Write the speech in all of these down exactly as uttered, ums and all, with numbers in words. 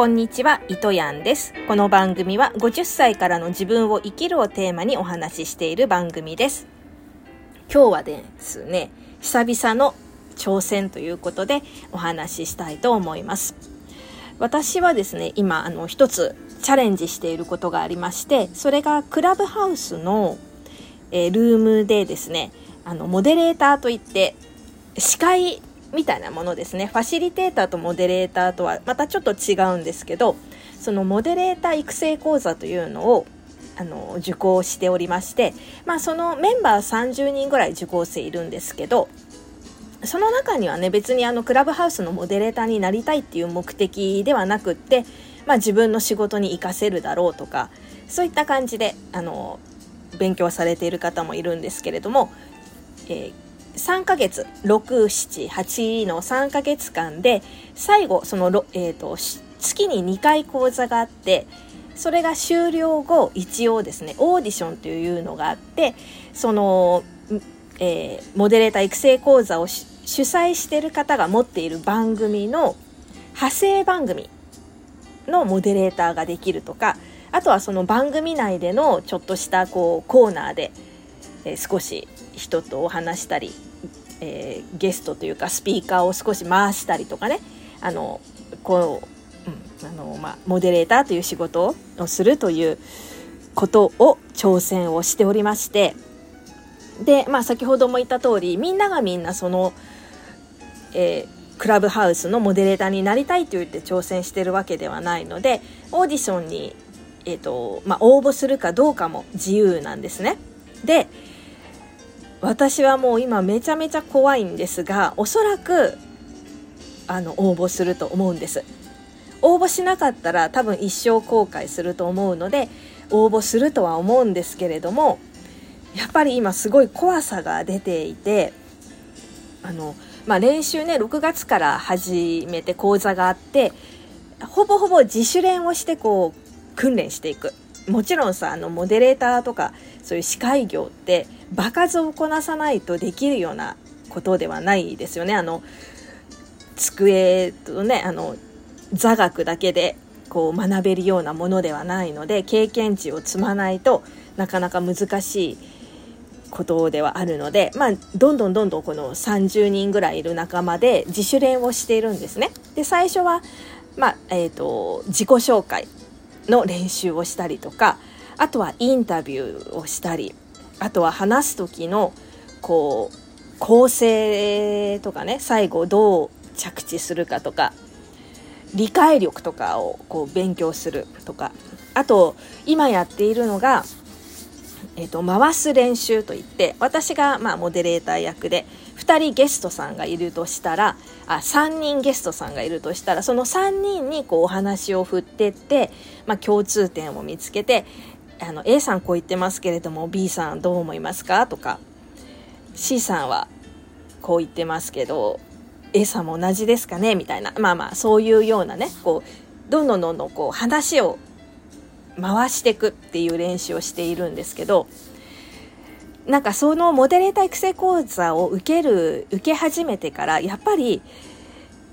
こんにちは、いとやんです。この番組はごじゅっさいからの自分を生きるをテーマにお話ししている番組です。今日はですね、久々の挑戦ということでお話ししたいと思います。私はですね、今あの一つチャレンジしていることがありまして、それがクラブハウスの、えー、ルームでですね、あのモデレーターといって司会みたいなものですね。ファシリテーターとモデレーターとはまたちょっと違うんですけど、そのモデレーター育成講座というのをあの受講しておりまして、まあそのメンバーさんじゅうにんぐらい受講生いるんですけど、その中にはね、別にあのクラブハウスのモデレーターになりたいっていう目的ではなくって、まあ自分の仕事に活かせるだろうとか、そういった感じであの勉強されている方もいるんですけれども、えーさんかげつ、ろく、なな、はちのさんかげつかんで、最後その、えーと、月ににかい講座があって、それが終了後、一応ですね、オーディションというのがあって、その、えー、モデレーター育成講座を主催している方が持っている番組の派生番組のモデレーターができるとか、あとはその番組内でのちょっとしたこうコーナーで、えー、少し人とお話したり、えー、ゲストというかスピーカーを少し回したりとかね、あのこう、うん、あのまあ、モデレーターという仕事をするということを挑戦をしておりまして、で、まあ、先ほども言った通り、みんながみんなその、えー、クラブハウスのモデレーターになりたいと言って挑戦してるわけではないので、オーディションに、えーとまあ、応募するかどうかも自由なんですね。で、私はもう今めちゃめちゃ怖いんですが、おそらくあの応募すると思うんです。応募しなかったら多分一生後悔すると思うので、応募するとは思うんですけれども、やっぱり今すごい怖さが出ていて、あの、まあ、練習ね、ろくがつから始めて講座があって、ほぼほぼ自主練をしてこう訓練していく。もちろんさ、あのモデレーターとかそういう司会業って場数をこなさないとできるようなことではないですよね。あの机とね、あの座学だけでこう学べるようなものではないので、経験値を積まないとなかなか難しいことではあるので、まあ、どんどんどんどんこのさんじゅうにんぐらいいる仲間で自主練をしているんですね。で、最初は、まあえーと、自己紹介の練習をしたりとか、あとはインタビューをしたり、あとは話す時のこう構成とかね、最後どう着地するかとか、理解力とかをこう勉強するとか、あと今やっているのが、えーと、回す練習といって、私がまあモデレーター役でふたりゲストさんがいるとしたら、あ、さんにんゲストさんがいるとしたら、そのさんにんにこうお話を振ってって、まあ、共通点を見つけて、あの A さんこう言ってますけれども B さんどう思いますかとか、 C さんはこう言ってますけど A さんも同じですかねみたいな、まあまあそういうようなね、こうどんどんどんどんこう話を回していくっていう練習をしているんですけど、なんかそのモデレーター育成講座を受ける受け始めてから、やっぱり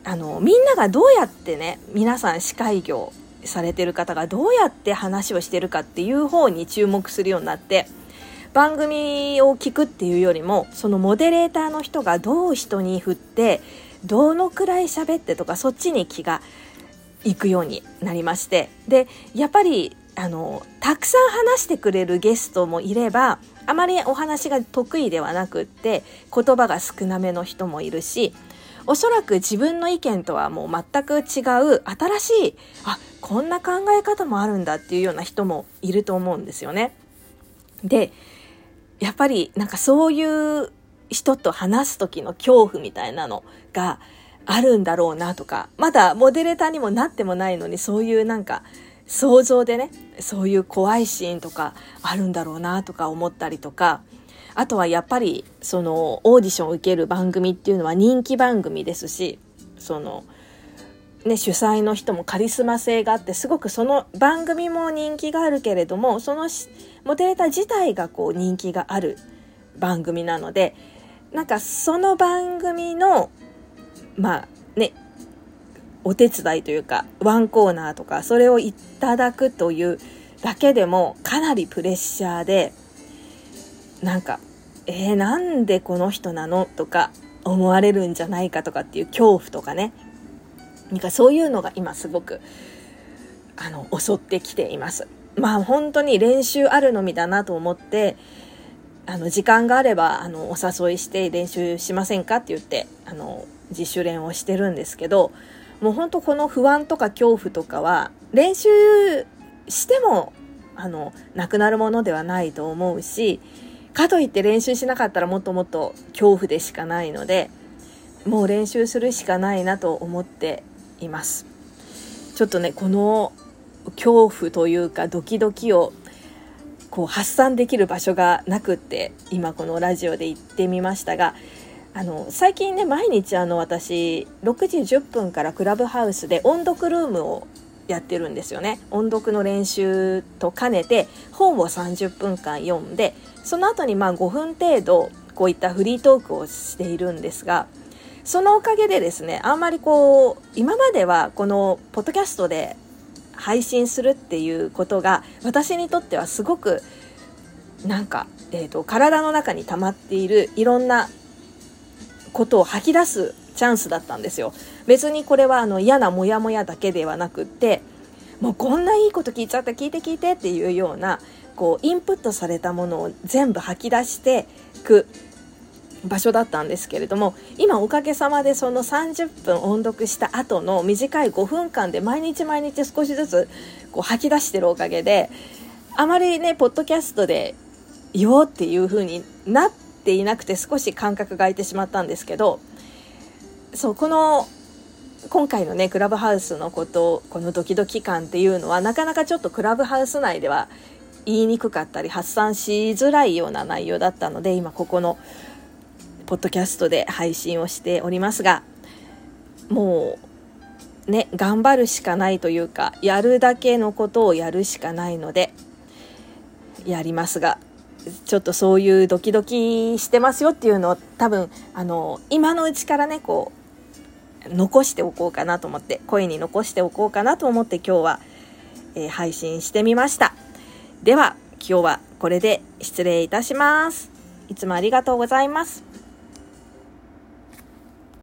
あのみんながどうやってね、皆さん司会業されてる方がどうやって話をしてるかっていう方に注目するようになって、番組を聞くっていうよりも、そのモデレーターの人がどう人に振って、どのくらい喋ってとか、そっちに気がいくようになりまして、でやっぱりあのたくさん話してくれるゲストもいれば、あまりお話が得意ではなくって言葉が少なめの人もいるし、おそらく自分の意見とはもう全く違う新しい、あ、こんな考え方もあるんだっていうような人もいると思うんですよね。で、やっぱりなんかそういう人と話す時の恐怖みたいなのがあるんだろうなとか、まだモデレーターにもなってもないのに、そういうなんか想像でね、そういう怖いシーンとかあるんだろうなとか思ったりとか、あとはやっぱりそのオーディションを受ける番組っていうのは人気番組ですし、そのね、主催の人もカリスマ性があって、すごくその番組も人気があるけれども、そのモデレーター自体がこう人気がある番組なので、なんかその番組のまあね、お手伝いというかワンコーナーとかそれをいただくというだけでもかなりプレッシャーで、なんかえー、なんでこの人なのとか思われるんじゃないかとかっていう恐怖とかね、なんかそういうのが今すごくあの襲ってきています。まあ本当に練習あるのみだなと思って、あの時間があればあのお誘いして練習しませんかって言ってあの自主練をしてるんですけど、もう本当この不安とか恐怖とかは練習してもあのなくなるものではないと思うし、かといって練習しなかったらもっともっと恐怖でしかないので、もう練習するしかないなと思っています。ちょっとねこの恐怖というかドキドキをこう発散できる場所がなくって今このラジオで行ってみましたが、あの最近ね毎日あの私ろくじじゅっぷんからクラブハウスで音読ルームをやってるんですよね。音読の練習と兼ねて本をさんじゅっぷんかん読んで、その後にまあごふん程度こういったフリートークをしているんですが、そのおかげでですね、あんまりこう今まではこのポッドキャストで配信するっていうことが私にとってはすごくなんか、えーと、体の中に溜まっているいろんなことを吐き出すチャンスだったんですよ。別にこれはあの嫌なモヤモヤだけではなくって、もうこんないいこと聞いちゃった、聞いて聞いてっていうようなこうインプットされたものを全部吐き出していく場所だったんですけれども、今おかげさまでそのさんじゅっぷん音読した後の短いごふんかんで毎日毎日少しずつこう吐き出してるおかげで、あまりねポッドキャストで言おうっていう風になっていなくて少し間隔が空いてしまったんですけど、そうこの今回のねクラブハウスのことこのドキドキ感っていうのはなかなかちょっとクラブハウス内では言いにくかったり発散しづらいような内容だったので、今ここのポッドキャストで配信をしておりますが、もうね頑張るしかないというか、やるだけのことをやるしかないのでやりますが、ちょっとそういうドキドキしてますよっていうのを多分あの今のうちからねこう残しておこうかなと思って、声に残しておこうかなと思って今日は、えー、配信してみました。では今日はこれで失礼いたします。いつもありがとうございます。